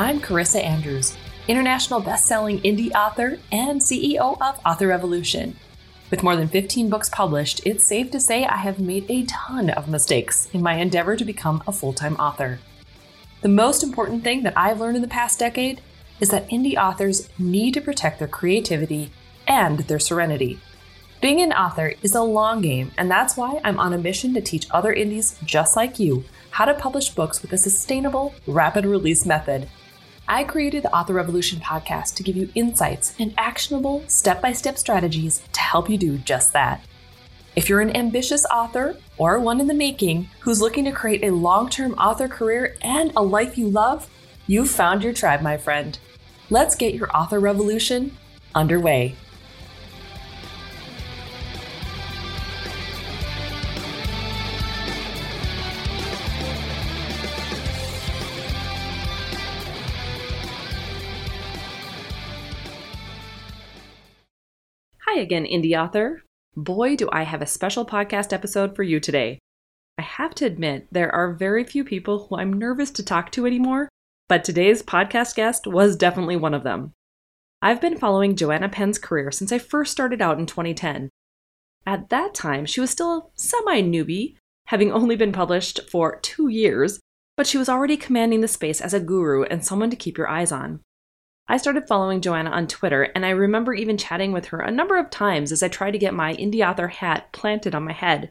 I'm Carissa Andrews, international best-selling indie author and CEO of Author Revolution. With more than 15 books published, it's safe to say I have made a ton of mistakes in my endeavor to become a full-time author. The most important thing that I've learned in the past decade is that indie authors need to protect their creativity and their serenity. Being an author is a long game, and that's why I'm on a mission to teach other indies just like you how to publish books with a sustainable, rapid release method. I created the Author Revolution podcast to give you insights and actionable step-by-step strategies to help you do just that. If you're an ambitious author or one in the making who's looking to create a long-term author career and a life you love, you've found your tribe, my friend. Let's get your Author Revolution underway. Hi again, indie author. Boy, do I have a special podcast episode for you today. I have to admit, there are very few people who I'm nervous to talk to anymore, but today's podcast guest was definitely one of them. I've been following Joanna Penn's career since I first started out in 2010. At that time, she was still a semi-newbie, having only been published for 2 years, but she was already commanding the space as a guru and someone to keep your eyes on. I started following Joanna on Twitter, and I remember even chatting with her a number of times as I tried to get my indie author hat planted on my head.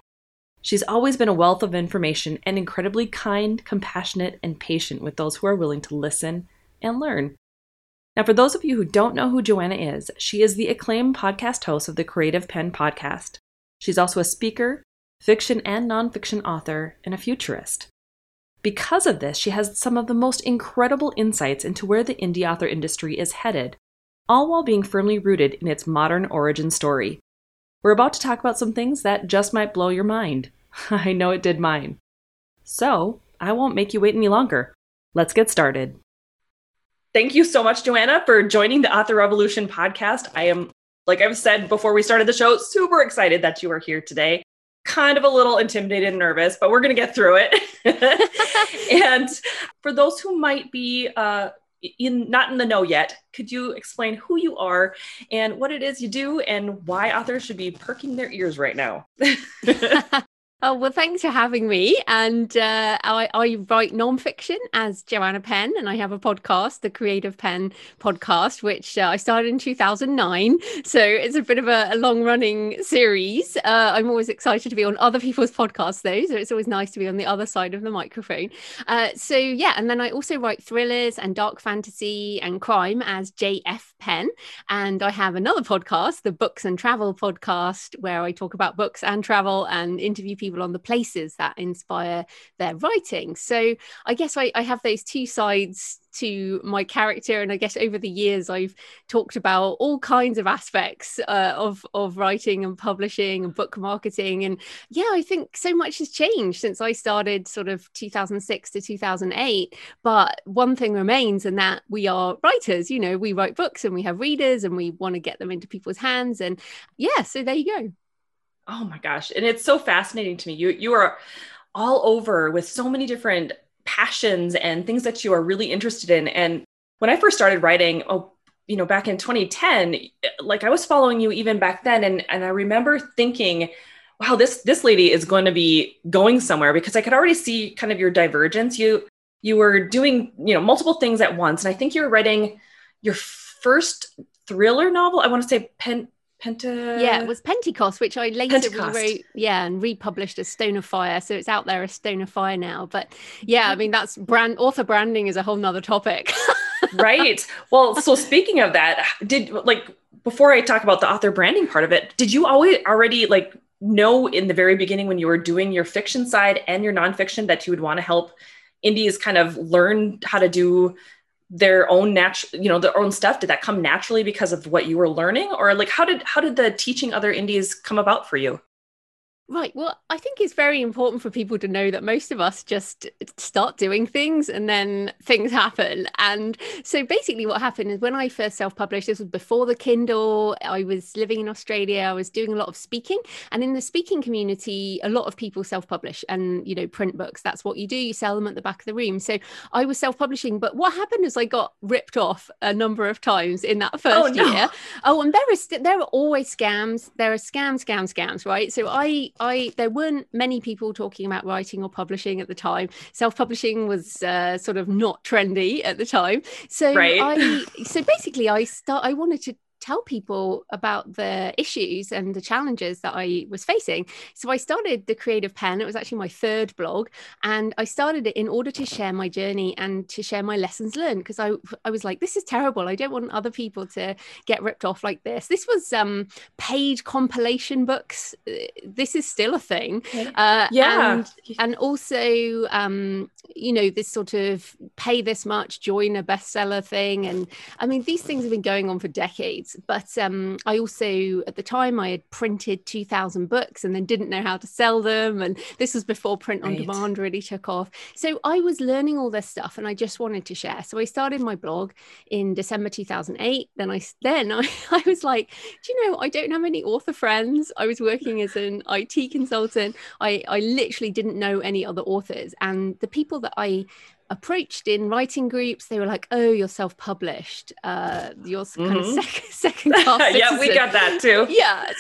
She's always been a wealth of information and incredibly kind, compassionate, and patient with those who are willing to listen and learn. Now, for those of you who don't know who Joanna is, she is the acclaimed podcast host of the Creative Penn Podcast. She's also a speaker, fiction and nonfiction author, and a futurist. Because of this, she has some of the most incredible insights into where the indie author industry is headed, all while being firmly rooted in its modern origin story. We're about to talk about some things that just might blow your mind. I know it did mine. So, I won't make you wait any longer. Let's get started. Thank you so much, Joanna, for joining the Author Revolution podcast. I am, like I've said before we started the show, super excited that you are here today. Kind of a little intimidated and nervous, but we're going to get through it. And for those who might be not in the know yet, could you explain who you are and what it is you do and why authors should be perking their ears right now? Oh, well, thanks for having me. And I write nonfiction as Joanna Penn, and I have a podcast, the Creative Penn Podcast, which I started in 2009. So it's a bit of a long-running series. I'm always excited to be on other people's podcasts, though, so it's always nice to be on the other side of the microphone. And then I also write thrillers and dark fantasy and crime as J.F. Penn. And I have another podcast, the Books and Travel podcast, where I talk about books and travel and interview people on the places that inspire their writing. So I guess I have those two sides to my character, and I guess over the years I've talked about all kinds of aspects of writing and publishing and book marketing. And yeah, I think so much has changed since I started sort of 2006 to 2008, but one thing remains, and that we are writers. You know, we write books and we have readers and we want to get them into people's hands. And yeah, so there you go. Oh my gosh. And it's so fascinating to me. You are all over with so many different passions and things that you are really interested in. And when I first started writing, back in 2010, like I was following you even back then. And I remember thinking, wow, this lady is going to be going somewhere, because I could already see kind of your divergence. You were doing, multiple things at once. And I think you were writing your first thriller novel. I want to say it was Pentecost, which I later rewrote, and republished as Stone of Fire. So it's out there as Stone of Fire now. But yeah, I mean, that's author branding is a whole nother topic. Right. Well, so speaking of that, before I talk about the author branding part of it, did you already know in the very beginning when you were doing your fiction side and your nonfiction that you would want to help indies kind of learn how to do their own their own stuff? Did that come naturally because of what you were learning, or how did the teaching other indies come about for you? Right. Well, I think it's very important for people to know that most of us just start doing things and then things happen. And so basically what happened is when I first self-published, this was before the Kindle, I was living in Australia, I was doing a lot of speaking. And in the speaking community, a lot of people self-publish and, you know, print books. That's what you do. You sell them at the back of the room. So I was self-publishing. But what happened is I got ripped off a number of times in that first year. Oh, and there are always scams. There are scams, right? So there weren't many people talking about writing or publishing at the time. Self-publishing was sort of not trendy at the time. So right. I wanted to tell people about the issues and the challenges that I was facing. So I started the Creative Penn. It was actually my third blog. And I started it in order to share my journey and to share my lessons learned. Because I was like, this is terrible. I don't want other people to get ripped off like this. This was paid compilation books. This is still a thing. Yeah. And also, you know, this sort of pay this much, join a bestseller thing. And I mean, these things have been going on for decades. But I also, at the time, I had printed 2,000 books and then didn't know how to sell them. And this was before print on demand really took off. So I was learning all this stuff and I just wanted to share. So I started my blog in December 2008. Then I was like, do you know, I don't have any author friends. I was working as an IT consultant. I literally didn't know any other authors. And the people that I approached in writing groups, they were like, oh, you're self-published, you're kind of second class citizen. Yeah, we got that too.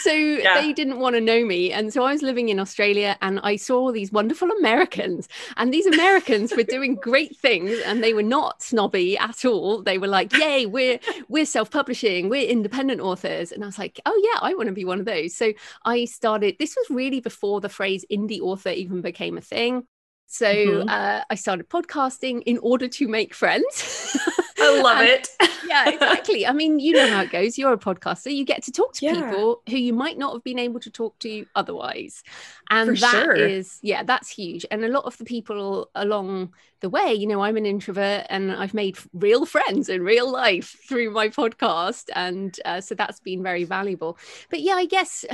They didn't want to know me. And so I was living in Australia and I saw these wonderful Americans, and these Americans were doing great things, and they were not snobby at all. They were like, yay, we're self-publishing, we're independent authors. And I was like, oh yeah, I want to be one of those. So I started, this was really before the phrase indie author even became a thing. So I started podcasting in order to make friends. I love it. Yeah, exactly. I mean, you know how it goes. You're a podcaster. You get to talk to people who you might not have been able to talk to otherwise. And that's huge. And a lot of the people along the way, you know, I'm an introvert and I've made real friends in real life through my podcast. And so that's been very valuable. But yeah, I guess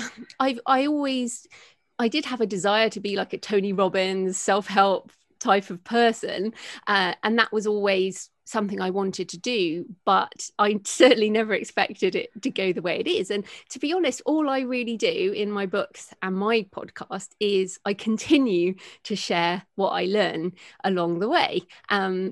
I did have a desire to be like a Tony Robbins self-help type of person. And that was always something I wanted to do, but I certainly never expected it to go the way it is. And to be honest, all I really do in my books and my podcast is I continue to share what I learn along the way.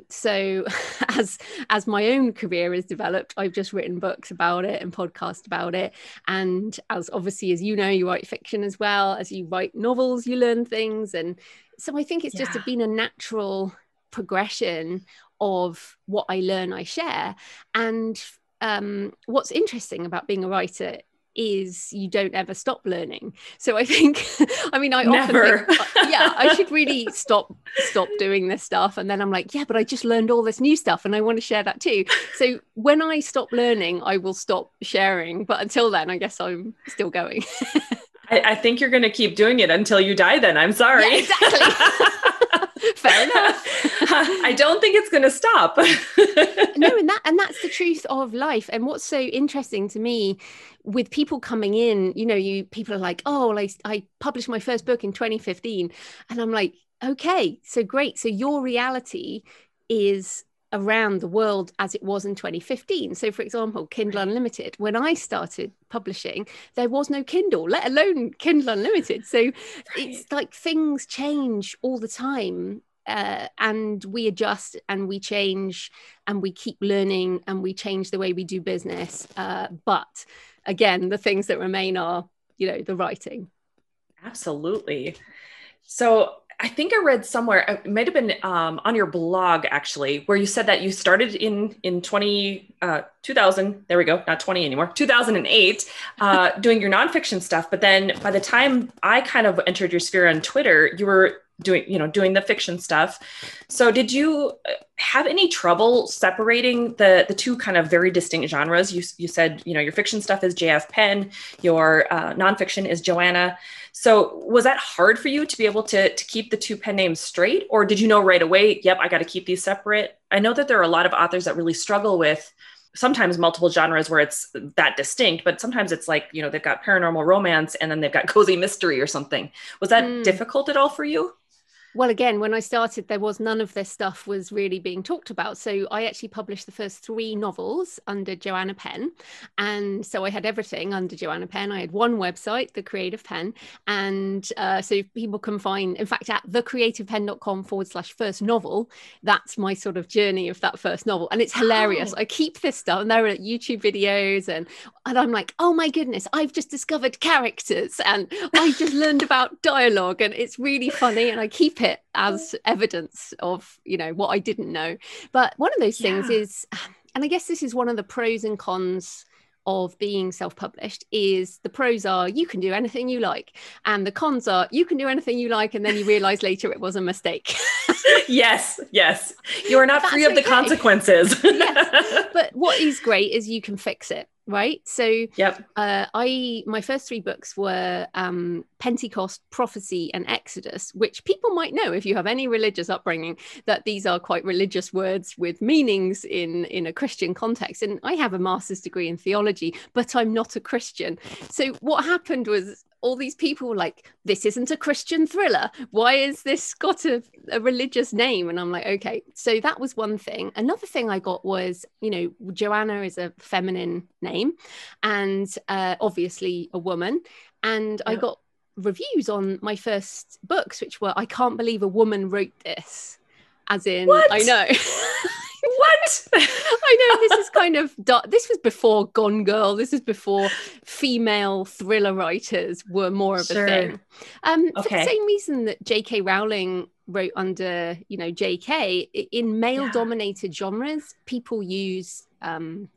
So as my own career has developed, I've just written books about it and podcasts about it. And as obviously, as you know, you write fiction as well. As you write novels, you learn things. And so I think it's just been a natural progression of what I learn, I share. And what's interesting about being a writer is you don't ever stop learning. So I think, I mean, I often think, I should really stop doing this stuff. And then I'm like, yeah, but I just learned all this new stuff and I want to share that too. So when I stop learning, I will stop sharing. But until then, I guess I'm still going. I think you're going to keep doing it until you die then. I'm sorry. Yeah, exactly. Fair enough. I don't think it's going to stop. No, and that's the truth of life. And what's so interesting to me with people coming in, you know, people are like, oh, well, I published my first book in 2015. And I'm like, okay, so great. So your reality is around the world as it was in 2015. So for example, Kindle Unlimited, when I started publishing, there was no Kindle, let alone Kindle Unlimited. So it's like things change all the time. And we adjust and we change and we keep learning and we change the way we do business. But again, the things that remain are, you know, the writing. Absolutely. So I think I read somewhere, it might have been on your blog actually, where you said that you started in 2000, there we go, not 20 anymore, 2008, doing your nonfiction stuff. But then by the time I kind of entered your sphere on Twitter, you were doing the fiction stuff. So did you have any trouble separating the two kind of very distinct genres? You said, you know, your fiction stuff is J.F. Penn, your nonfiction is Joanna. So was that hard for you to be able to keep the two pen names straight? Or did you know right away, yep, I got to keep these separate? I know that there are a lot of authors that really struggle with sometimes multiple genres where it's that distinct, but sometimes it's like, you know, they've got paranormal romance and then they've got cozy mystery or something. Was that difficult at all for you? Well, again, when I started, there was none of this stuff was really being talked about. So I actually published the first 3 novels under Joanna Penn. And so I had everything under Joanna Penn. I had one website, The Creative Penn. And so people can find, in fact, at thecreativepenn.com/first novel, that's my sort of journey of that first novel. And it's hilarious. Oh. I keep this stuff and there are YouTube videos and I'm like, oh my goodness, I've just discovered characters and I just learned about dialogue, and it's really funny. And I keep it as evidence of, you know, what I didn't know. But one of those things is, and I guess this is one of the pros and cons of being self-published, is the pros are you can do anything you like, and the cons are you can do anything you like and then you realize later it was a mistake. yes you are not free of the consequences. Yes, but what is great is you can fix it, right? So my first 3 books were Pentecost, Prophecy and Exodus, which people might know if you have any religious upbringing, that these are quite religious words with meanings in a Christian context. And I have a master's degree in theology, but I'm not a Christian. So what happened was all these people were like, this isn't a Christian thriller. Why is this got a religious name? And I'm like, okay. So that was one thing. Another thing I got was, you know, Joanna is a feminine name and obviously a woman. And I got reviews on my first books, which were, I can't believe a woman wrote this. As in, what? I know. What? I know, this is kind of, this was before Gone Girl. This is before female thriller writers were more of a thing. For the same reason that J.K. Rowling wrote under, you know, J.K., in male-dominated genres, people use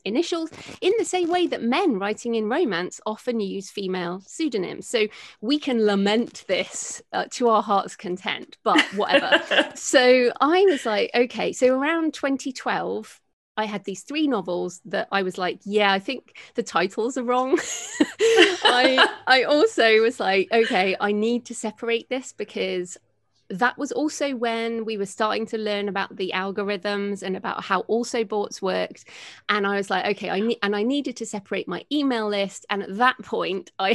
initials in the same way that men writing in romance often use female pseudonyms. So we can lament this to our heart's content, but whatever. So I was like, okay, so around 2012, I had these 3 novels that I was like, yeah, I think the titles are wrong. I also was like, okay, I need to separate this, because that was also when we were starting to learn about the algorithms and about how also bots worked. And I was like, okay, I needed to separate my email list. And at that point I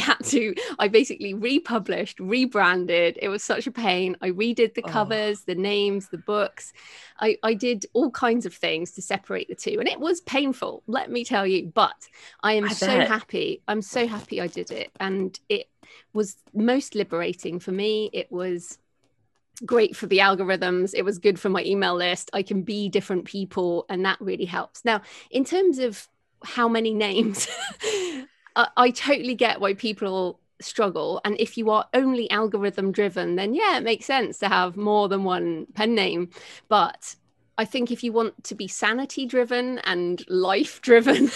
basically republished, rebranded. It was such a pain. I redid the covers, the names, the books. I did all kinds of things to separate the two. And it was painful, let me tell you, but I am so happy. I'm so happy I did it. And it was most liberating for me. It was great for the algorithms. It was good for my email list. I can be different people, and that really helps. Now, in terms of how many names, I totally get why people struggle. And if you are only algorithm driven, then yeah, it makes sense to have more than one pen name. But I think if you want to be sanity driven and life driven,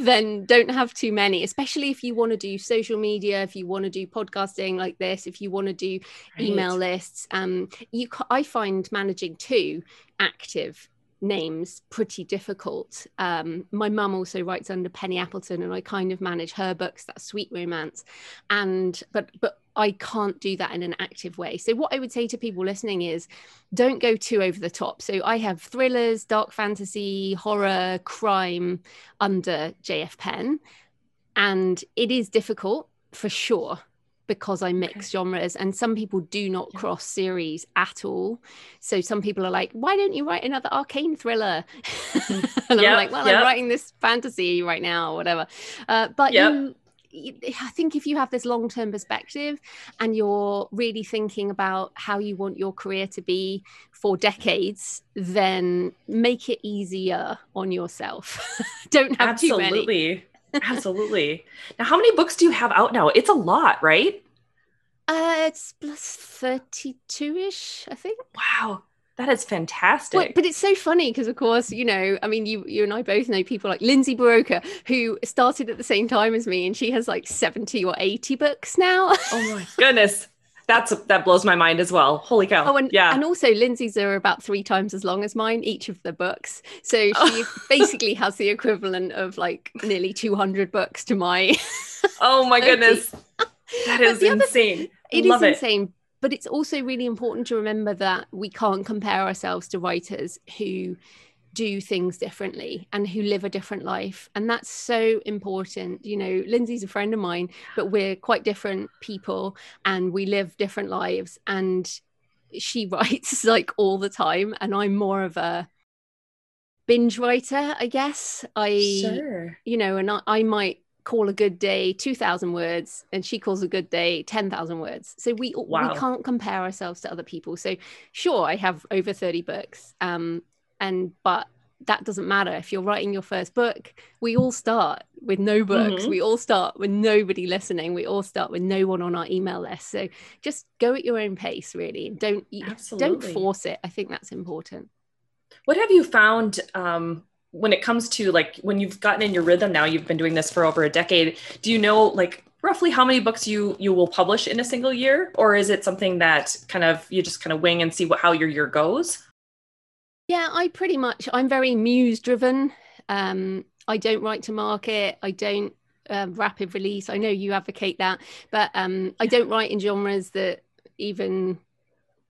then don't have too many, especially if you want to do social media, if you want to do podcasting like this, if you want to do email lists. I find managing 2 active names pretty difficult. My mum also writes under Penny Appleton, and I kind of manage her books, that sweet romance. But I can't do that in an active way. So what I would say to people listening is don't go too over the top. So I have thrillers, dark fantasy, horror, crime under JF Penn. And it is difficult for sure, because I mix genres, and some people do not cross series at all. So some people are like, why don't you write another Arcane thriller? And I'm like, well, I'm writing this fantasy right now or whatever. I think if you have this long-term perspective and you're really thinking about how you want your career to be for decades, then make it easier on yourself. Don't have too many. Absolutely. Now, how many books do you have out now? It's a lot, right? It's plus 32-ish, I think. Wow. That is fantastic. Well, but it's so funny because, of course, you know, I mean, you and I both know people like Lindsay Buroker, who started at the same time as me, and she has like 70 or 80 books now. Oh my goodness. That blows my mind as well. Holy cow. Oh, and also Lindsay's are about 3 times as long as mine, each of the books. So she basically has the equivalent of like nearly 200 books to my... Oh my goodness. That is insane. It is insane. But it's also really important to remember that we can't compare ourselves to writers who do things differently and who live a different life. And that's so important. You know, Lindsay's a friend of mine, but we're quite different people and we live different lives. And she writes like all the time, and I'm more of a binge writer, I guess. You know, and I might call a good day 2,000 words and she calls a good day 10,000 words. So we can't compare ourselves to other people. So sure, I have over 30 books. But that doesn't matter. If you're writing your first book, we all start with no books. Mm-hmm. We all start with nobody listening. We all start with no one on our email list. So just go at your own pace, really. Don't force it. I think that's important. What have you found when it comes to like, when you've gotten in your rhythm now, you've been doing this for over a decade, do you know like roughly how many books you will publish in a single year? Or is it something that you just wing and see how your year goes? Yeah, I'm very muse driven. I don't write to market. I don't rapid release. I know you advocate that, but I don't write in genres that even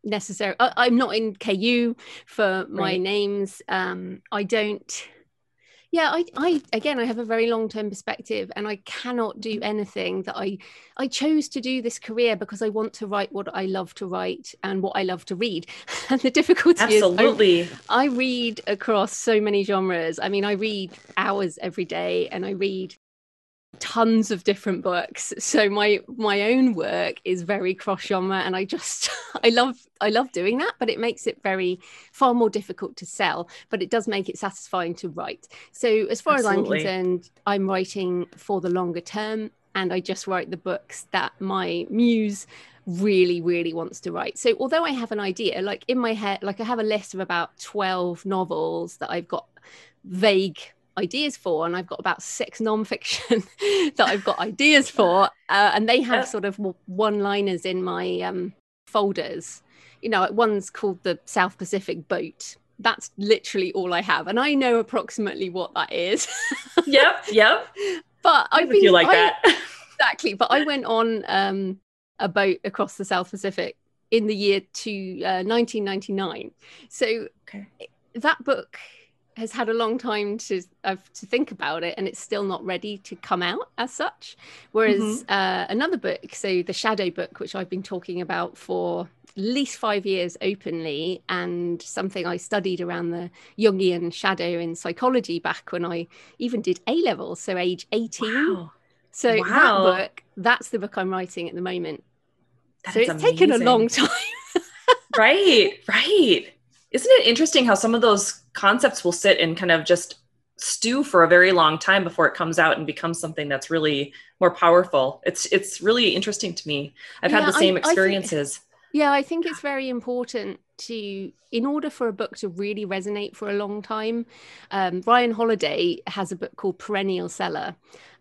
necessary. I'm not in KU for my names. I don't. Yeah, I have a very long-term perspective, and I cannot do anything that I chose to do this career because I want to write what I love to write and what I love to read. And the difficulty is I read across so many genres. I mean, I read hours every day and I read tons of different books. So my own work is very cross-genre, and I love doing that, but it makes it far more difficult to sell, but it does make it satisfying to write. So as far as I'm concerned, I'm writing for the longer term, and I just write the books that my muse really, really wants to write. So although I have an idea, like in my head, like I have a list of about 12 novels that I've got vague ideas for, and I've got about 6 non-fiction that I've got ideas for, and they have sort of one-liners in my folders. You know, one's called the South Pacific Boat. That's literally all I have, and I know approximately what that is. Yep. But exactly. But I went on a boat across the South Pacific in the year 1999. So that book has had a long time to think about it, and it's still not ready to come out as such. Whereas another book, so the Shadow book, which I've been talking about for at least 5 years openly, and something I studied around the Jungian shadow in psychology back when I even did A-levels, so age 18. Wow. So that book, that's the book I'm writing at the moment. So it's taken a long time. Right. Isn't it interesting how some of those concepts will sit and kind of just stew for a very long time before it comes out and becomes something that's really more powerful? It's really interesting to me. I've had the same experiences. I think it's very important to, in order for a book to really resonate for a long time, Ryan Holiday has a book called Perennial Seller,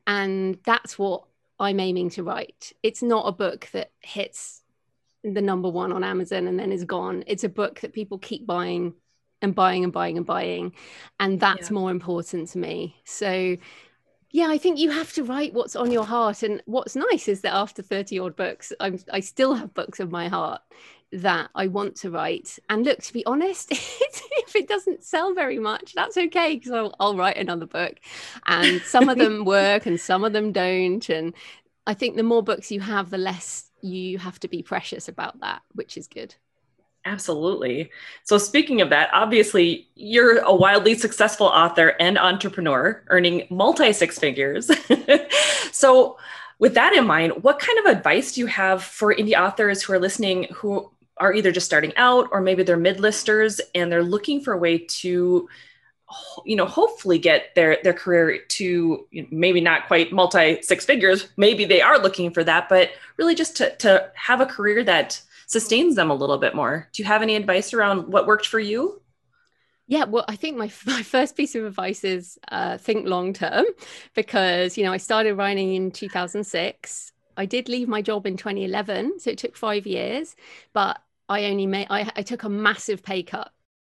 and that's what I'm aiming to write. It's not a book that hits the number one on Amazon and then is gone. It's a book that people keep buying and buying and buying and buying. And that's more important to me. So I think you have to write what's on your heart. And what's nice is that after 30 odd books, I still have books of my heart that I want to write. And look, to be honest, if it doesn't sell very much, that's okay, because I'll write another book. And some of them work and some of them don't. And I think the more books you have, the less you have to be precious about that, which is good. Absolutely. So speaking of that, obviously you're a wildly successful author and entrepreneur earning multi-six figures. So with that in mind, what kind of advice do you have for indie authors who are listening, who are either just starting out or maybe they're mid-listers and they're looking for a way to, you know, hopefully get their career to, you know, maybe not quite multi-six figures, maybe they are looking for that, but really just to have a career that sustains them a little bit more. Do you have any advice around what worked for you? Yeah, well, I think my first piece of advice is think long-term, because, you know, I started writing in 2006. I did leave my job in 2011, so it took 5 years, but I took a massive pay cut.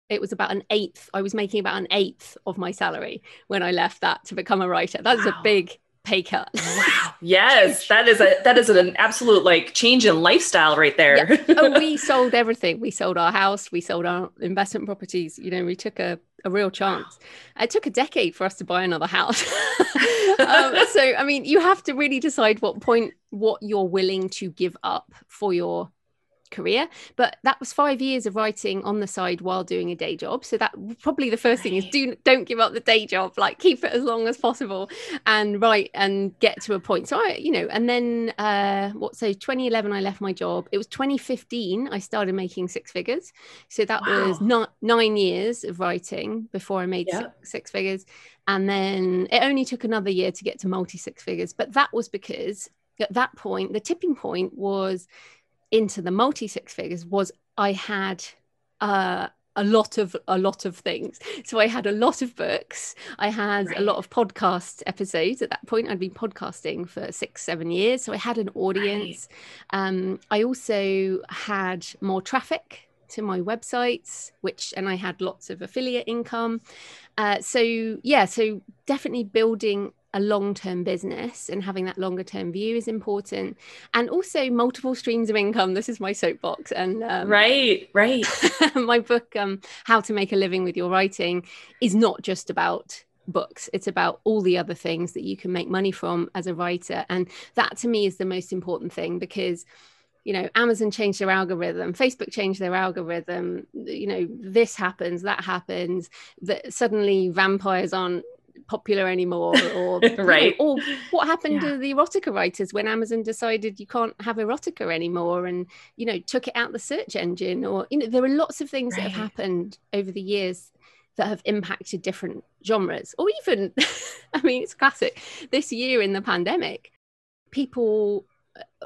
It was about an eighth. I was making about an eighth of my salary when I left that to become a writer. That's a big pay cut. Wow. Yes. That is an absolute like change in lifestyle right there. Yeah. We sold everything. We sold our house. We sold our investment properties. You know, we took a a real chance. It took a decade for us to buy another house. So, I mean, you have to really decide what you're willing to give up for your career. But that was 5 years of writing on the side while doing a day job. So that probably the first thing is don't give up the day job, like keep it as long as possible and write and get to a point. So I, you know, and then 2011, I left my job. It was 2015. I started making six figures. So that was 9 years of writing before I made six figures. And then it only took another year to get to multi six figures. But that was because at that point, the tipping point was into the multi six figures was I had a lot of things. So I had a lot of books. I had a lot of podcast episodes. At that point, I'd been podcasting for 6-7 years. So I had an audience. I also had more traffic to my websites, and I had lots of affiliate income. So definitely building a long-term business and having that longer term view is important, and also multiple streams of income. This is my soapbox, and right my book How to Make a Living with Your Writing is not just about books. It's about all the other things that you can make money from as a writer, and that to me is the most important thing, because you know, Amazon changed their algorithm, Facebook changed their algorithm, you know, this happens, that happens, that suddenly vampires aren't popular anymore, or right, you know, or what happened to the erotica writers when Amazon decided you can't have erotica anymore and, you know, took it out the search engine, or, you know, there are lots of things that have happened over the years that have impacted different genres, or even I mean, it's classic this year in the pandemic, people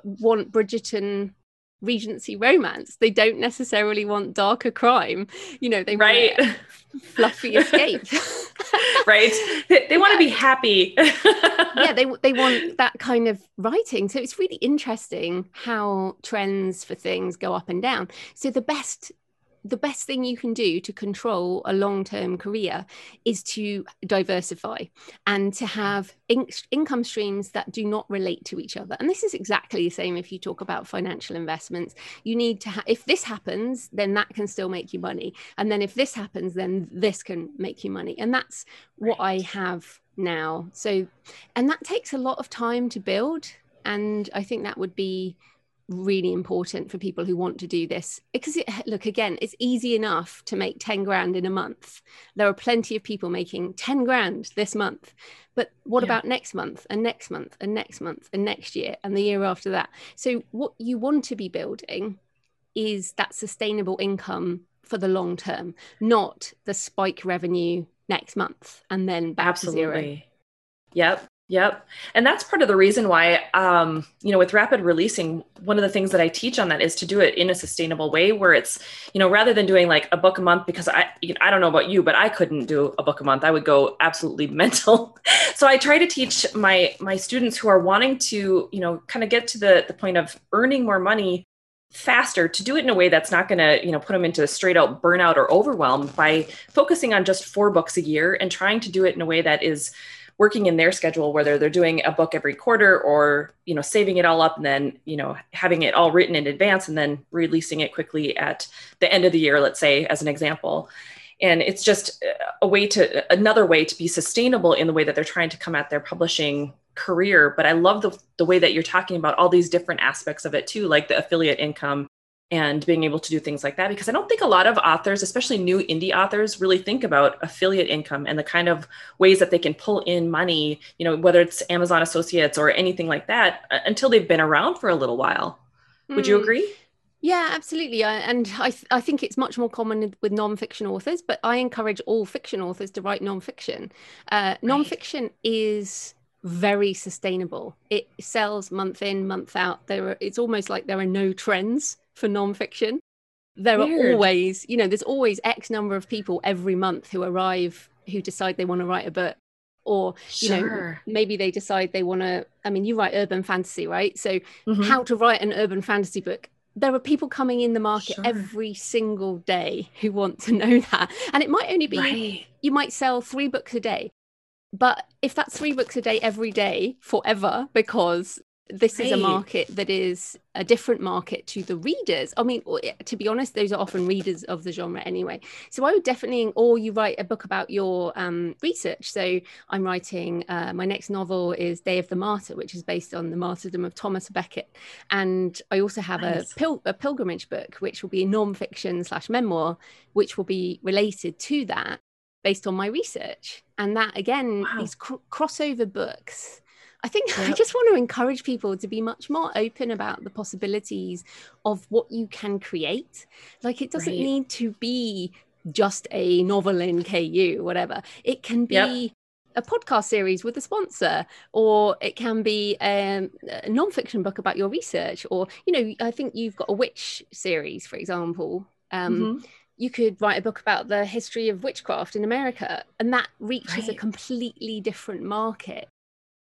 want Bridgerton Regency romance. They don't necessarily want darker crime, you know, they want a fluffy escape. Right, they want to be happy. They want that kind of writing. So it's really interesting how trends for things go up and down. So the best thing you can do to control a long-term career is to diversify and to have income streams that do not relate to each other. And this is exactly the same if you talk about financial investments. You need to if this happens, then that can still make you money. And then if this happens, then this can make you money. And that's what I have now. So, and that takes a lot of time to build. And I think that would be really important for people who want to do this, because look, again, it's easy enough to make 10 grand in a month. There are plenty of people making 10 grand this month, but what about next month and next month and next month and next year and the year after that? So what you want to be building is that sustainable income for the long term, not the spike revenue next month and then back to zero. Yep. And that's part of the reason why, you know, with rapid releasing, one of the things that I teach on that is to do it in a sustainable way, where it's, you know, rather than doing like a book a month, because I don't know about you, but I couldn't do a book a month. I would go absolutely mental. So I try to teach my students who are wanting to, you know, kind of get to the point of earning more money faster, to do it in a way that's not going to, you know, put them into a straight out burnout or overwhelm, by focusing on just 4 books a year and trying to do it in a way that is working in their schedule, whether they're doing a book every quarter or, you know, saving it all up and then, you know, having it all written in advance and then releasing it quickly at the end of the year, let's say, as an example. And it's just another way to be sustainable in the way that they're trying to come at their publishing career. But I love the way that you're talking about all these different aspects of it too, like the affiliate income and being able to do things like that, because I don't think a lot of authors, especially new indie authors, really think about affiliate income and the kind of ways that they can pull in money, you know, whether it's Amazon Associates or anything like that, until they've been around for a little while. Would you agree? Yeah, absolutely. And I think it's much more common with nonfiction authors, but I encourage all fiction authors to write nonfiction. Nonfiction is very sustainable. It sells month in, month out. It's almost like there are no trends for nonfiction. There are always, you know, there's always X number of people every month who arrive, who decide they want to write a book, or, you know, maybe they decide they want to, I mean, you write urban fantasy, right? So how to write an urban fantasy book. There are people coming in the market every single day who want to know that. And it might only be, you might sell 3 books a day, but if that's 3 books a day, every day, forever, because this is a market that is a different market to the readers. I mean, to be honest, those are often readers of the genre anyway. So I would definitely, or you write a book about your research. So I'm writing, my next novel is Day of the Martyr, which is based on the martyrdom of Thomas Becket. And I also have a pilgrimage book, which will be a nonfiction/memoir, which will be related to that based on my research. And that, again, these crossover books, I think I just want to encourage people to be much more open about the possibilities of what you can create. Like, it doesn't need to be just a novel in KU, whatever. It can be a podcast series with a sponsor, or it can be a nonfiction book about your research. Or, you know, I think you've got a witch series, for example. You could write a book about the history of witchcraft in America, and that reaches a completely different market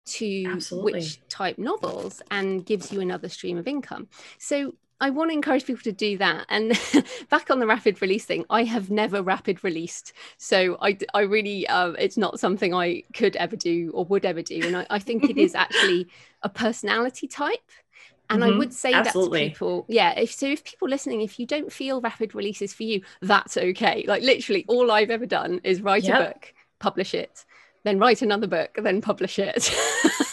to witch type novels and gives you another stream of income. So I want to encourage people to do that. And back on the rapid release thing, I have never rapid released. So I really, it's not something I could ever do or would ever do. And I think it is actually a personality type. And I would say that to people, if people listening, if you don't feel rapid release is for you, that's okay. Like, literally all I've ever done is write a book, publish it, then write another book, then publish it.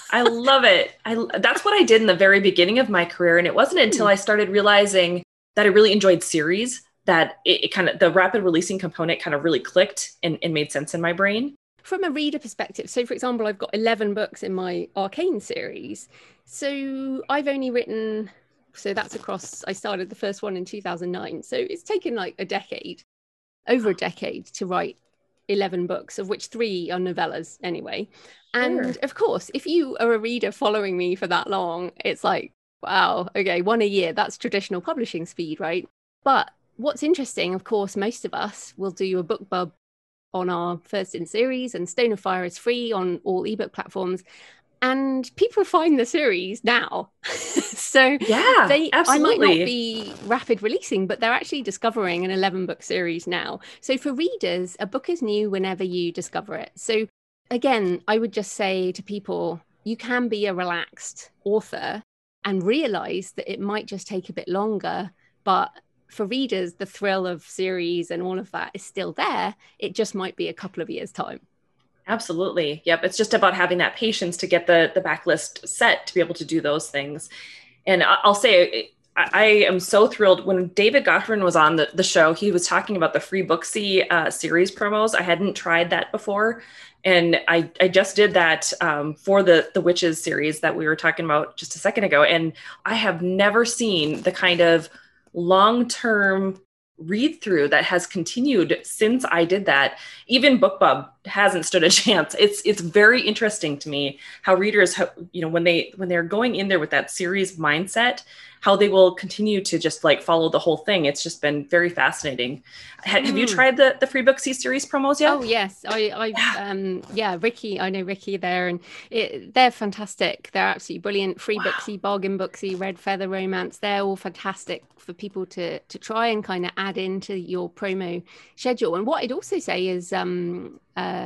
I love it. That's what I did in the very beginning of my career. And it wasn't until I started realizing that I really enjoyed series that it kind of, the rapid releasing component kind of really clicked and made sense in my brain. From a reader perspective, so for example, I've got 11 books in my Arcane series. So I've only written, so that's across, I started the first one in 2009. So it's taken like over a decade to write 11 books, of which 3 are novellas anyway. And of course, if you are a reader following me for that long, it's like, wow, okay, one a year, that's traditional publishing speed, right? But what's interesting, of course, most of us will do a BookBub on our first in series, and Stone of Fire is free on all ebook platforms. And people find the series now. So I might not be rapid releasing, but they're actually discovering an 11 book series now. So for readers, a book is new whenever you discover it. So again, I would just say to people, you can be a relaxed author and realize that it might just take a bit longer. But for readers, the thrill of series and all of that is still there. It just might be a couple of years' time. Absolutely. Yep. It's just about having that patience to get the backlist set to be able to do those things. And I'll say, I am so thrilled when David Gaughran was on the show, he was talking about the Freebooksy series promos. I hadn't tried that before. And I just did that for the Witches series that we were talking about just a second ago. And I have never seen the kind of long-term read through that has continued since I did that. Even BookBub hasn't stood a chance. It's very interesting to me how readers, you know, when they're going in there with that series mindset, how they will continue to just like follow the whole thing. It's just been very fascinating. Have you tried the Freebooksy series promos yet? Oh yes, Ricky, I know Ricky there, and they're fantastic. They're absolutely brilliant. Freebooksy, Bargain Booksy, Red Feather Romance, they're all fantastic for people to try and kind of add into your promo schedule. And what I'd also say is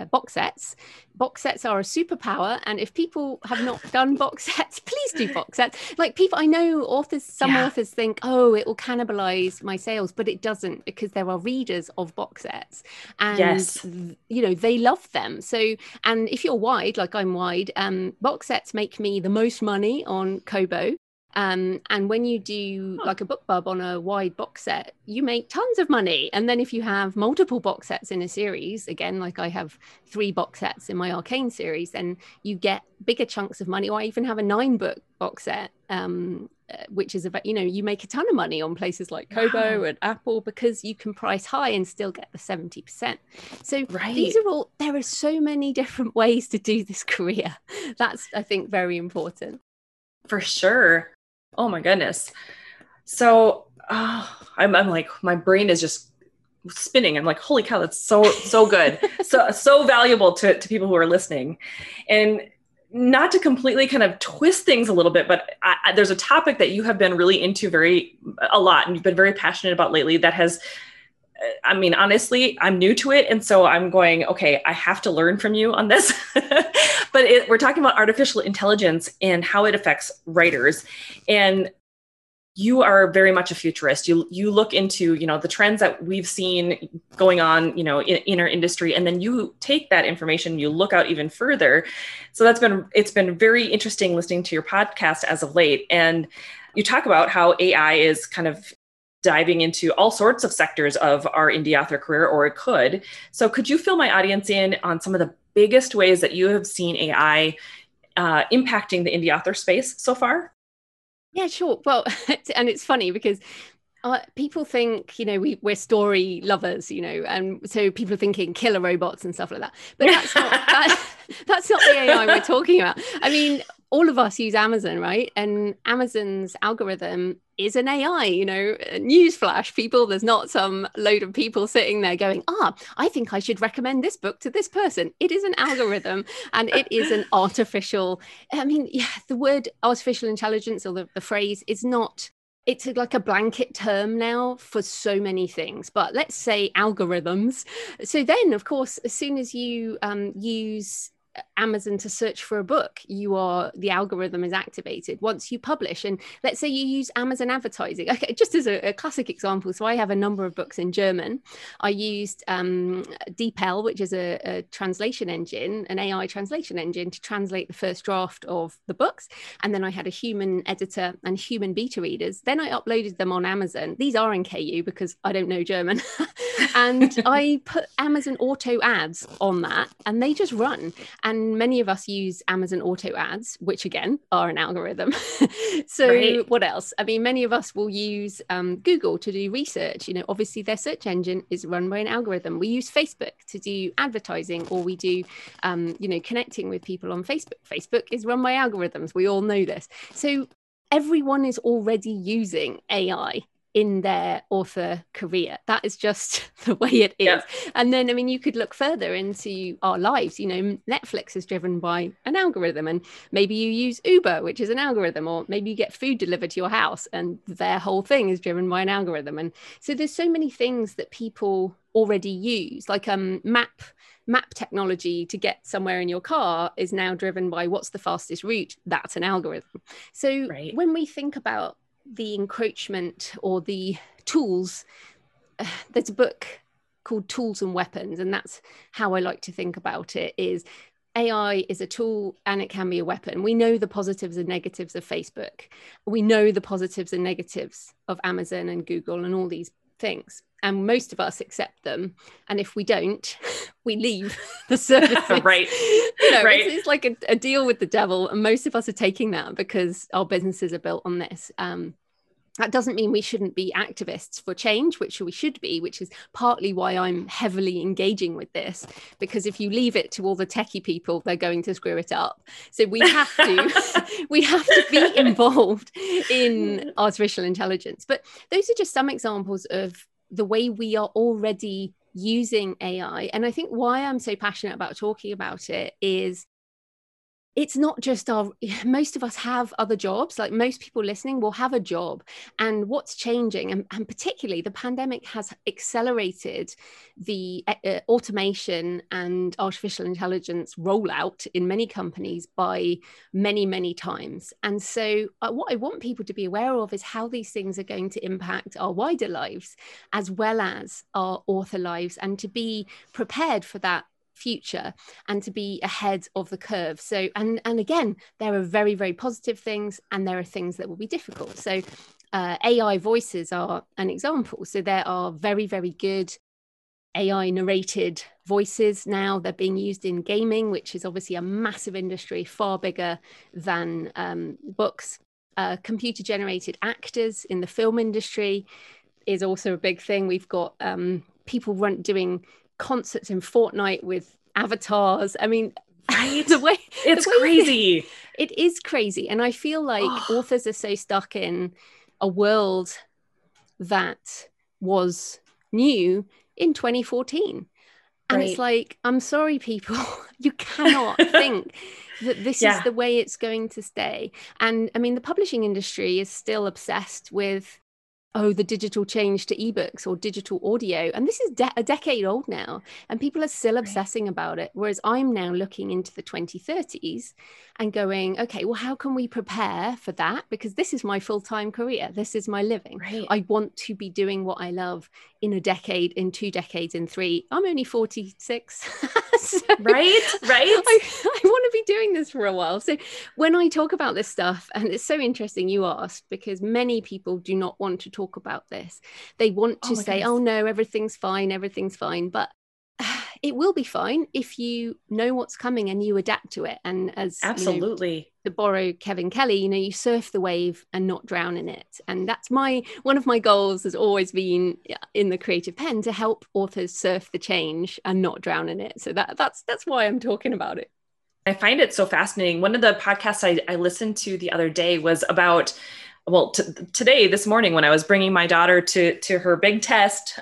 box sets. Box sets are a superpower, and if people have not done box sets, please do box sets. Like, people, I know authors, some authors think, oh, it will cannibalize my sales, but it doesn't, because there are readers of box sets, and you know, they love them. So, and if you're wide, like I'm wide, box sets make me the most money on Kobo. And when you do like a BookBub on a wide box set, you make tons of money. And then if you have multiple box sets in a series, again, like I have 3 box sets in my Arcane series, then you get bigger chunks of money. Or I even have a 9-book box set, which is about, you know, you make a ton of money on places like Kobo and Apple, because you can price high and still get the 70%. So these are all, there are so many different ways to do this career. That's, I think, very important. For sure. Oh my goodness. So I'm like, my brain is just spinning. I'm like, holy cow, that's so good. so valuable to people who are listening. And not to completely kind of twist things a little bit, but there's a topic that you have been really into a lot, and you've been very passionate about lately that has I mean, honestly, I'm new to it. And so I'm going, okay, I have to learn from you on this. But we're talking about artificial intelligence and how it affects writers. And you are very much a futurist. You look into, you know, the trends that we've seen going on, you know, in our industry, and then you take that information, you look out even further. So it's been very interesting listening to your podcast as of late. And you talk about how AI is kind of diving into all sorts of sectors of our indie author career, or it could. So could you fill my audience in on some of the biggest ways that you have seen AI impacting the indie author space so far? Yeah, sure. Well, and it's funny because people think, you know, we're story lovers, you know, and so people are thinking killer robots and stuff like that. But that's not the AI we're talking about. I mean, all of us use Amazon, right? And Amazon's algorithm is an AI, you know, newsflash people. There's not some load of people sitting there going, I think I should recommend this book to this person. It is an algorithm and it is an artificial. I mean, yeah, the word artificial intelligence, or the phrase, is not, it's like a blanket term now for so many things, but let's say algorithms. So then, of course, as soon as you use Amazon to search for a book, the algorithm is activated once you publish. And let's say you use Amazon advertising. Okay, just as a classic example, so I have a number of books in German. I used DeepL, which is a translation engine, an AI translation engine, to translate the first draft of the books. And then I had a human editor and human beta readers. Then I uploaded them on Amazon. These are in KU because I don't know German. And I put Amazon Auto ads on that, and they just run. And many of us use Amazon Auto ads, which again are an algorithm. So right. What else? I mean, many of us will use Google to do research. You know, obviously their search engine is run by an algorithm. We use Facebook to do advertising, or we do, you know, connecting with people on Facebook. Facebook is run by algorithms. We all know this. So everyone is already using AI in their author career. That is just the way it is. Yeah. And then, I mean, you could look further into our lives. You know, Netflix is driven by an algorithm, and maybe you use Uber, which is an algorithm, or maybe you get food delivered to your house and their whole thing is driven by an algorithm. And so there's so many things that people already use, like map technology to get somewhere in your car is now driven by what's the fastest route. That's an algorithm. So right. When we think about the encroachment or the tools, there's a book called Tools and Weapons, and that's how I like to think about it. Is AI is a tool and it can be a weapon. We know the positives and negatives of Facebook. We know the positives and negatives of Amazon and Google and all these things, and most of us accept them, and if we don't, we leave the service. Right. You know, right. It's like a deal with the devil, and most of us are taking that because our businesses are built on this. That doesn't mean we shouldn't be activists for change, which we should be, which is partly why I'm heavily engaging with this, because if you leave it to all the techie people, they're going to screw it up. So we have to, be involved in artificial intelligence. But those are just some examples of the way we are already using AI. And I think why I'm so passionate about talking about it is it's not just most of us have other jobs. Like most people listening will have a job, and what's changing, and particularly the pandemic has accelerated the automation and artificial intelligence rollout in many companies by many, many times. And so what I want people to be aware of is how these things are going to impact our wider lives, as well as our author lives, and to be prepared for that future and to be ahead of the curve. So and again, there are very, very positive things, and there are things that will be difficult. So AI voices are an example. So there are very, very good AI narrated voices now. They're being used in gaming, which is obviously a massive industry, far bigger than books. Computer generated actors in the film industry is also a big thing. We've got people doing concerts in Fortnite with avatars. I mean, right. It's crazy. It is crazy. And I feel like authors are so stuck in a world that was new in 2014. And right. It's like, I'm sorry, people, you cannot think that this is the way it's going to stay. And I mean, the publishing industry is still obsessed with oh, the digital change to ebooks or digital audio. And this is a decade old now, and people are still obsessing about it. Whereas I'm now looking into the 2030s and going, okay, well, how can we prepare for that? Because this is my full-time career. This is my living. Right. I want to be doing what I love in a decade, in 2 decades, in 3. I'm only 46. So I want to be doing this for a while. So when I talk about this stuff, and it's so interesting you asked, because many people do not want to talk about this. They want to say, goodness, oh no, everything's fine, everything's fine. But it will be fine if you know what's coming and you adapt to it. And as absolutely, you know, to borrow Kevin Kelly, you know, you surf the wave and not drown in it. And that's my, one of my goals has always been in the Creative Penn, to help authors surf the change and not drown in it. So that's why I'm talking about it. I find it so fascinating. One of the podcasts I listened to the other day was about, well, today, this morning, when I was bringing my daughter to her big test,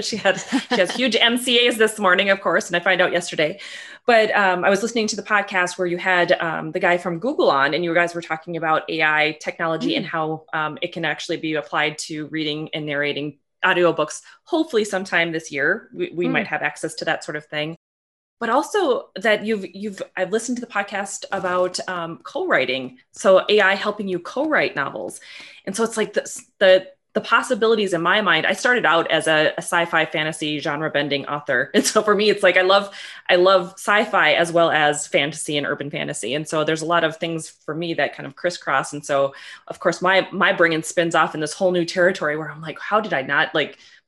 she has huge MCAs this morning, of course, and I find out yesterday. But I was listening to the podcast where you had the guy from Google on, and you guys were talking about AI technology and how it can actually be applied to reading and narrating audiobooks. Hopefully sometime this year, we might have access to that sort of thing. But also that I've listened to the podcast about co-writing. So AI helping you co-write novels. And so it's like the possibilities in my mind. I started out as a sci-fi fantasy genre bending author. And so for me, it's like, I love sci-fi as well as fantasy and urban fantasy. And so there's a lot of things for me that kind of crisscross. And so of course my brain spins off in this whole new territory where I'm like, how did I not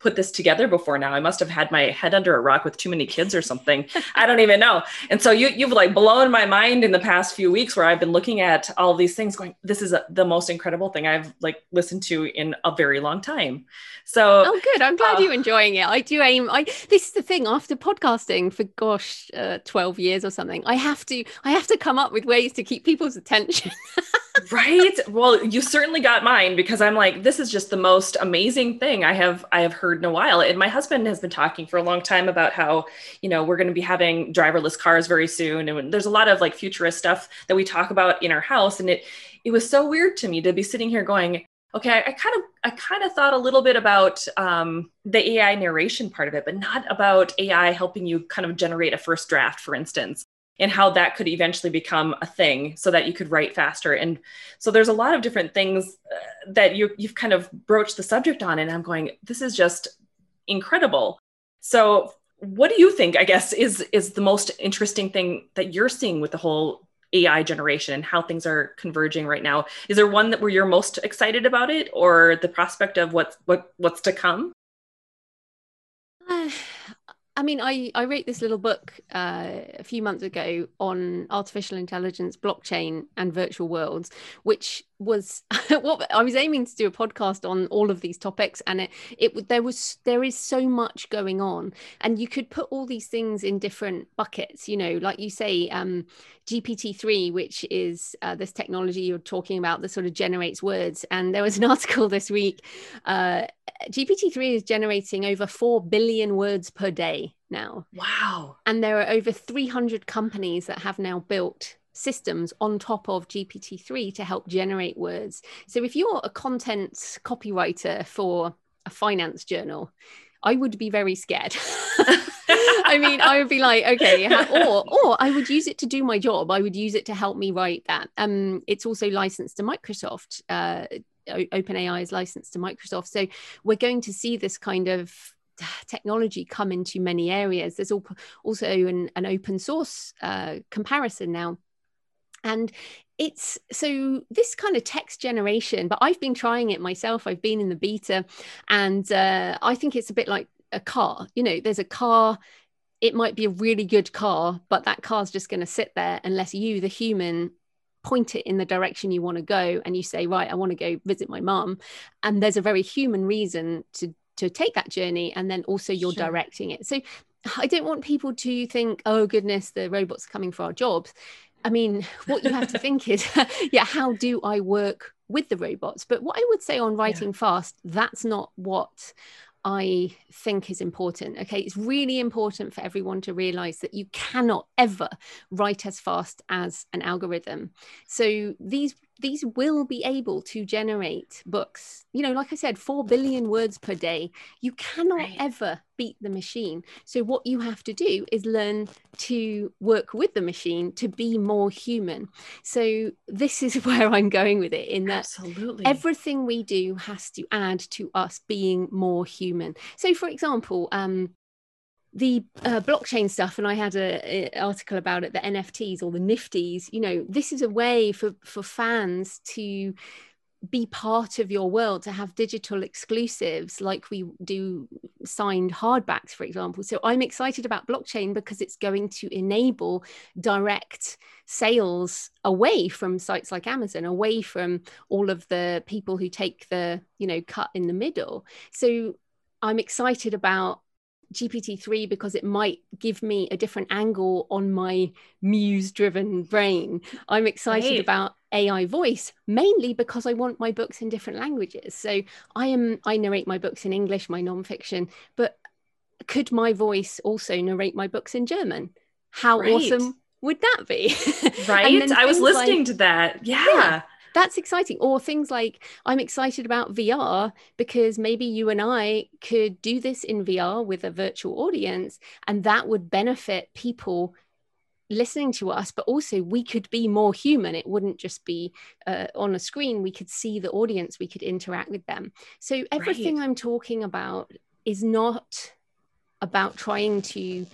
put this together before now? I must have had my head under a rock with too many kids or something. I don't even know. And so you've blown my mind in the past few weeks, where I've been looking at all these things going, this is the most incredible thing I've listened to in a very long time. So, oh, good. I'm glad you're enjoying it. I do aim. This is the thing, after podcasting for 12 years or something, I have to come up with ways to keep people's attention. Right. Well, you certainly got mine, because I'm like, this is just the most amazing thing I have heard in a while. And my husband has been talking for a long time about how, you know, we're going to be having driverless cars very soon. And there's a lot of futurist stuff that we talk about in our house. And it was so weird to me to be sitting here going, okay, I kind of thought a little bit about the AI narration part of it, but not about AI helping you kind of generate a first draft, for instance, and how that could eventually become a thing so that you could write faster. And so there's a lot of different things that you've kind of broached the subject on, and I'm going, this is just incredible. So what do you think, I guess, is the most interesting thing that you're seeing with the whole AI generation and how things are converging right now? Is there one where you're most excited about it, or the prospect of what's to come? I mean, I wrote this little book a few months ago on artificial intelligence, blockchain, and virtual worlds, which was what I was aiming to do a podcast on all of these topics. And there is so much going on, and you could put all these things in different buckets. You know, like you say, GPT-3, which is this technology you're talking about that sort of generates words. And there was an article this week. GPT-3 is generating over 4 billion words per day now. Wow. And there are over 300 companies that have now built systems on top of GPT-3 to help generate words. So if you're a content copywriter for a finance journal, I would be very scared. I mean, I would be like, okay, or I would use it to do my job. I would use it to help me write that. It's also licensed to Microsoft. OpenAI is licensed to Microsoft. So we're going to see this kind of technology come into many areas. There's also an open source comparison now. And it's so this kind of text generation, but I've been trying it myself. I've been in the beta, and I think it's a bit like a car. You know, there's a car. It might be a really good car, but that car's just going to sit there unless you, the human, point it in the direction you want to go, and you say, right, I want to go visit my mum. And there's a very human reason to take that journey. And then also you're directing it. So I don't want people to think, oh goodness, the robots are coming for our jobs. I mean, what you have to think is, how do I work with the robots? But what I would say on writing fast, that's not what I think is important. Okay, it's really important for everyone to realize that you cannot ever write as fast as an algorithm. So these these will be able to generate books. You know, like I said, 4 billion words per day. You cannot ever beat the machine. So what you have to do is learn to work with the machine to be more human. So this is where I'm going with it, in that everything we do has to add to us being more human. So for example, the blockchain stuff, and I had an article about it, the NFTs or the Nifties, you know, this is a way for fans to be part of your world, to have digital exclusives like we do signed hardbacks, for example. So I'm excited about blockchain because it's going to enable direct sales away from sites like Amazon, away from all of the people who take the, you know, cut in the middle. So I'm excited about GPT-3 because it might give me a different angle on my muse-driven brain. I'm excited about AI voice, mainly because I want my books in different languages. So I narrate my books in English, my nonfiction, but could my voice also narrate my books in German? How awesome would that be? Right. I was listening to that. Yeah. That's exciting. Or things like, I'm excited about VR because maybe you and I could do this in VR with a virtual audience, and that would benefit people listening to us, but also we could be more human. It wouldn't just be on a screen. We could see the audience, we could interact with them. So everything I'm talking about is not about trying to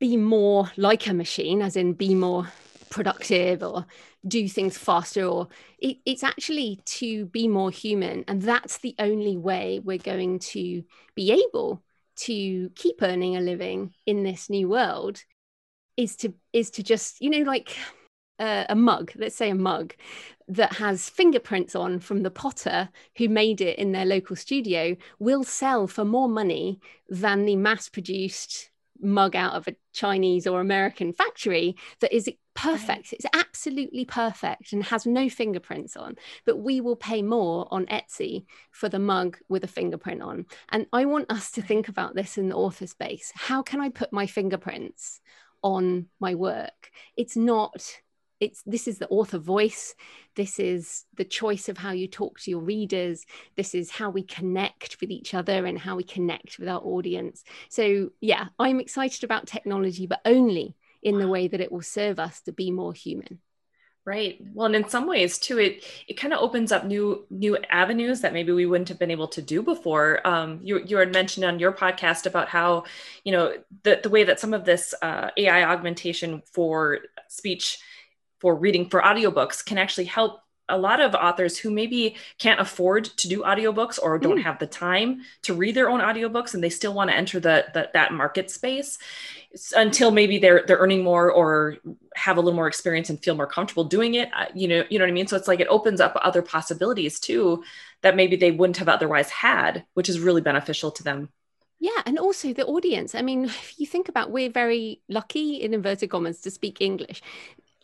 be more like a machine, as in be more productive or do things faster, or it's actually to be more human. And that's the only way we're going to be able to keep earning a living in this new world, is to just, you know, like a mug, let's say a mug that has fingerprints on from the potter who made it in their local studio will sell for more money than the mass-produced mug out of a Chinese or American factory that is perfect. It's absolutely perfect and has no fingerprints on, but we will pay more on Etsy for the mug with a fingerprint on. And I want us to think about this in the author space. How can I put my fingerprints on my work? This is the author voice. This is the choice of how you talk to your readers. This is how we connect with each other and how we connect with our audience. So yeah, I'm excited about technology, but only in the way that it will serve us to be more human. Right. Well, and in some ways too, it kind of opens up new avenues that maybe we wouldn't have been able to do before. You had mentioned on your podcast about how, you know, the way that some of this AI augmentation for speech, for reading, for audiobooks can actually help a lot of authors who maybe can't afford to do audiobooks or don't have the time to read their own audiobooks, and they still want to enter that market space until maybe they're earning more or have a little more experience and feel more comfortable doing it. You know what I mean? So it's like it opens up other possibilities too that maybe they wouldn't have otherwise had, which is really beneficial to them. Yeah. And also the audience. I mean, if you think about, we're very lucky, in inverted commas, to speak English.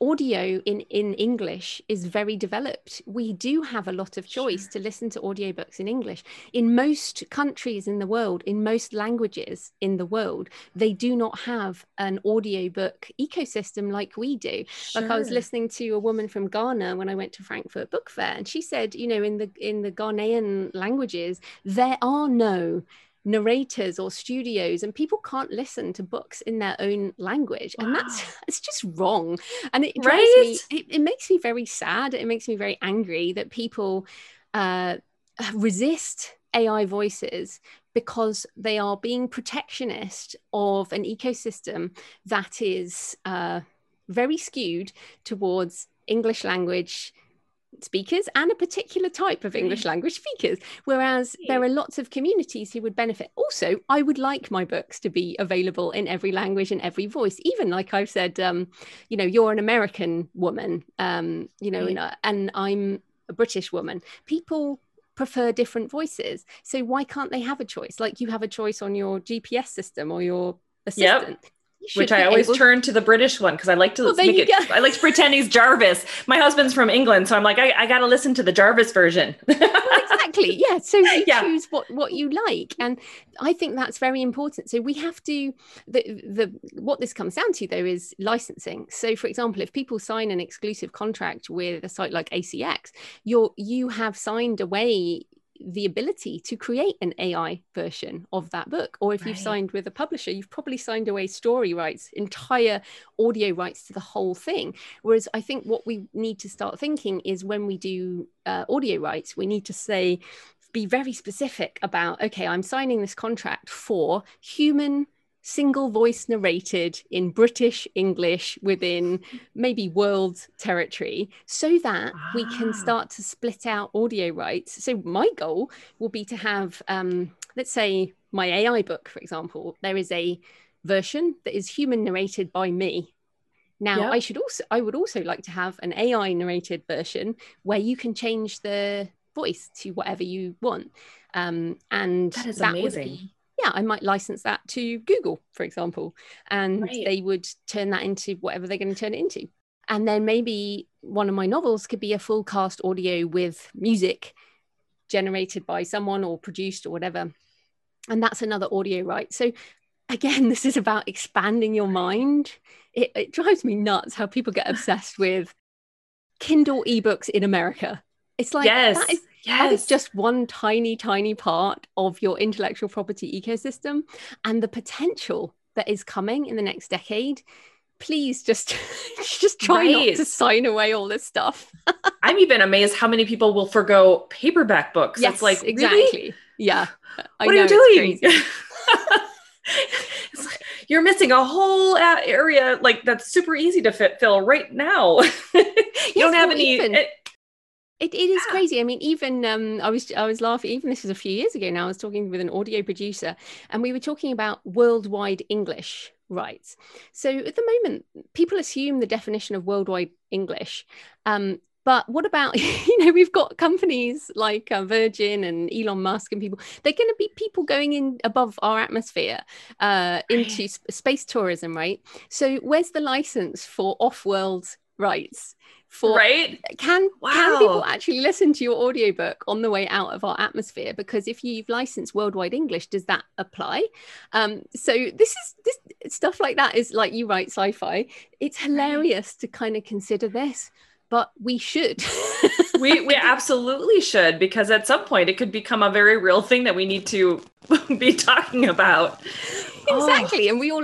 Audio in English is very developed. We do have a lot of choice to listen to audiobooks in English. In most countries in the world, in most languages in the world, they do not have an audiobook ecosystem like we do. Like I was listening to a woman from Ghana when I went to Frankfurt Book Fair, and she said, you know, in the Ghanaian languages, there are no narrators or studios, and people can't listen to books in their own language. Wow. And it's just wrong. And it drives me, it makes me very sad. It makes me very angry that people resist AI voices because they are being protectionist of an ecosystem that is very skewed towards English language speakers and a particular type of English language speakers, whereas there are lots of communities who would benefit. Also, I would like my books to be available in every language and every voice, even like I've said, you know, you're an American woman, you know, and I'm a British woman. People prefer different voices. So why can't they have a choice? Like you have a choice on your GPS system or your assistant. Yep. Which I always turn to the British one because I like to I like to pretend he's Jarvis. My husband's from England, so I'm like, I got to listen to the Jarvis version. Well, exactly. exactly. Yeah. So you choose what you like. And I think that's very important. So we have to, what this comes down to though is licensing. So for example, if people sign an exclusive contract with a site like ACX, you have signed away the ability to create an AI version of that book. Or if you've signed with a publisher, you've probably signed away story rights, entire audio rights to the whole thing. Whereas I think what we need to start thinking is when we do audio rights, we need to be very specific about, okay, I'm signing this contract for human single voice narrated in British English within maybe world territory, so that we can start to split out audio rights. So my goal will be to have, let's say my AI book, for example, there is a version that is human narrated by me. Now I would also like to have an AI narrated version where you can change the voice to whatever you want. And that is amazing. Yeah, I might license that to Google, for example, and they would turn that into whatever they're going to turn it into. And then maybe one of my novels could be a full cast audio with music generated by someone or produced or whatever. And that's another audio right. So again, this is about expanding your mind. It drives me nuts how people get obsessed with Kindle ebooks in America. It's like, that is just one tiny, tiny part of your intellectual property ecosystem, and the potential that is coming in the next decade. Please just try not to sign away all this stuff. I'm even amazed how many people will forgo paperback books. Yes, it's like, exactly. Really? Yeah. What are you doing? It's like, you're missing a whole area like that's super easy to fill right now. It is crazy. I mean, even I was laughing, even this was a few years ago now, I was talking with an audio producer and we were talking about worldwide English rights. So at the moment, people assume the definition of worldwide English. But what about, we've got companies like Virgin and Elon Musk and people, they're going to be people going in above our atmosphere into space tourism, right? So where's the license for off-world rights? Can people actually listen to your audiobook on the way out of our atmosphere? Because if you've licensed worldwide English, does that apply? So this stuff like that is like, you write sci-fi. It's hilarious to kind of consider this, but we should. we absolutely should, because at some point it could become a very real thing that we need to be talking about. Exactly. Oh. And we all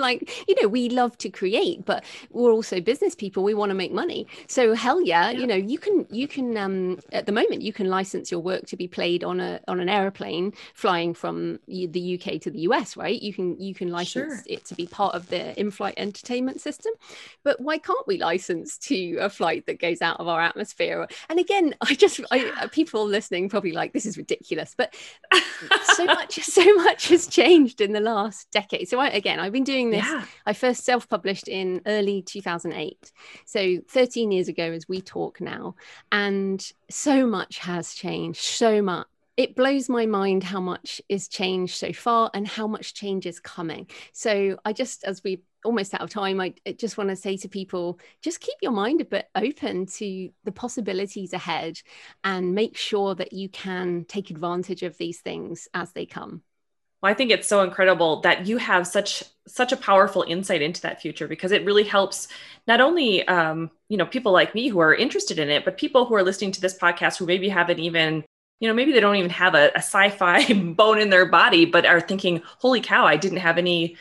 we love to create, but we're also business people. We want to make money. So hell yeah. You can at the moment you can license your work to be played on an airplane flying from the UK to the US, right? You can license it to be part of the in-flight entertainment system, but why can't we license to a flight that goes out of our atmosphere? And again, people listening probably like, this is ridiculous, but so much has changed in the last decade. So I've been doing this. Yeah. I first self-published in early 2008. So 13 years ago as we talk now. And so much has changed, so much. It blows my mind how much is changed so far and how much change is coming. So as we're almost out of time, I just want to say to people, just keep your mind a bit open to the possibilities ahead and make sure that you can take advantage of these things as they come. Well, I think it's so incredible that you have such a powerful insight into that future, because it really helps not only people like me who are interested in it, but people who are listening to this podcast who maybe haven't even, maybe they don't even have a sci-fi bone in their body, but are thinking, holy cow, I didn't have any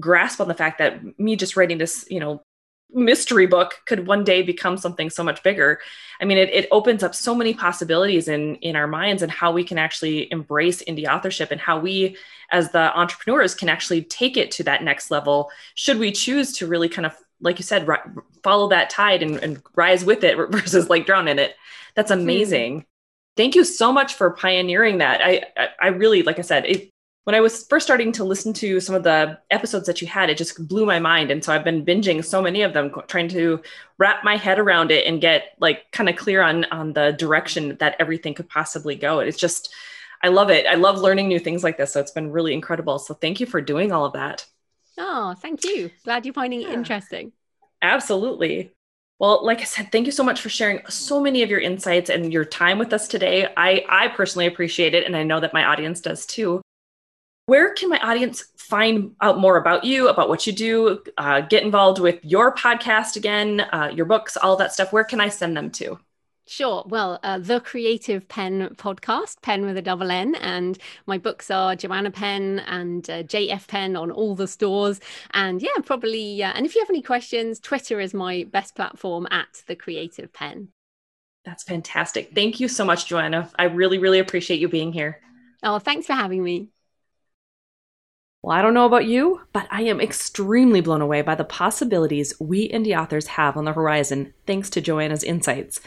grasp on the fact that me just writing this, mystery book could one day become something so much bigger. I mean, it opens up so many possibilities in our minds and how we can actually embrace indie authorship and how we as the entrepreneurs can actually take it to that next level. Should we choose to really kind of, like you said, follow that tide and rise with it versus like drown in it. That's amazing. Thank you so much for pioneering that. I really, like I said, when I was first starting to listen to some of the episodes that you had, it just blew my mind. And so I've been binging so many of them, trying to wrap my head around it and get like kind of clear on the direction that everything could possibly go. And it's just, I love it. I love learning new things like this. So it's been really incredible. So thank you for doing all of that. Oh, thank you. Glad you're finding it interesting. Absolutely. Well, like I said, thank you so much for sharing so many of your insights and your time with us today. I personally appreciate it, and I know that my audience does too. Where can my audience find out more about you, about what you do, get involved with your podcast again, your books, all that stuff? Where can I send them to? Sure. Well, the Creative Penn Podcast, Penn with a double N, and my books are Joanna Penn and JF Penn on all the stores. And yeah, probably. And if you have any questions, Twitter is my best platform at the Creative Penn. That's fantastic. Thank you so much, Joanna. I really, really appreciate you being here. Oh, thanks for having me. Well, I don't know about you, but I am extremely blown away by the possibilities we indie authors have on the horizon, thanks to Joanna's insights.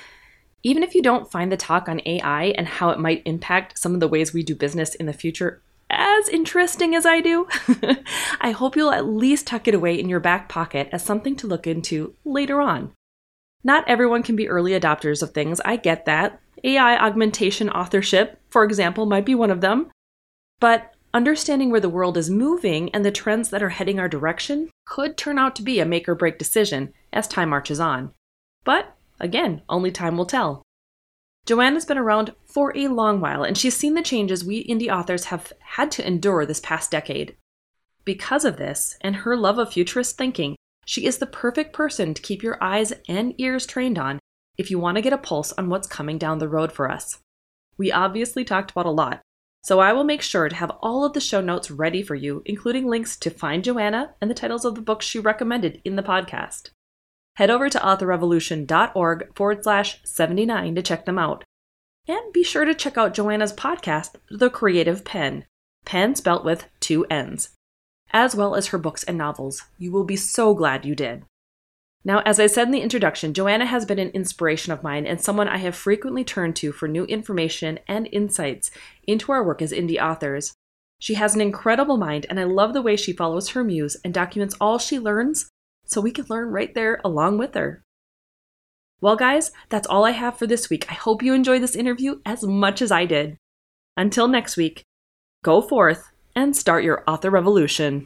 Even if you don't find the talk on AI and how it might impact some of the ways we do business in the future as interesting as I do, I hope you'll at least tuck it away in your back pocket as something to look into later on. Not everyone can be early adopters of things, I get that. AI augmentation authorship, for example, might be one of them. But understanding where the world is moving and the trends that are heading our direction could turn out to be a make or break decision as time marches on. But again, only time will tell. Joanna's been around for a long while, and she's seen the changes we indie authors have had to endure this past decade. Because of this, and her love of futurist thinking, she is the perfect person to keep your eyes and ears trained on if you want to get a pulse on what's coming down the road for us. We obviously talked about a lot, so I will make sure to have all of the show notes ready for you, including links to find Joanna and the titles of the books she recommended in the podcast. Head over to authorrevolution.org/79 to check them out. And be sure to check out Joanna's podcast, The Creative Penn, Penn spelt with 2 N's, as well as her books and novels. You will be so glad you did. Now, as I said in the introduction, Joanna has been an inspiration of mine and someone I have frequently turned to for new information and insights into our work as indie authors. She has an incredible mind, and I love the way she follows her muse and documents all she learns, so we can learn right there along with her. Well, guys, that's all I have for this week. I hope you enjoyed this interview as much as I did. Until next week, go forth and start your author revolution.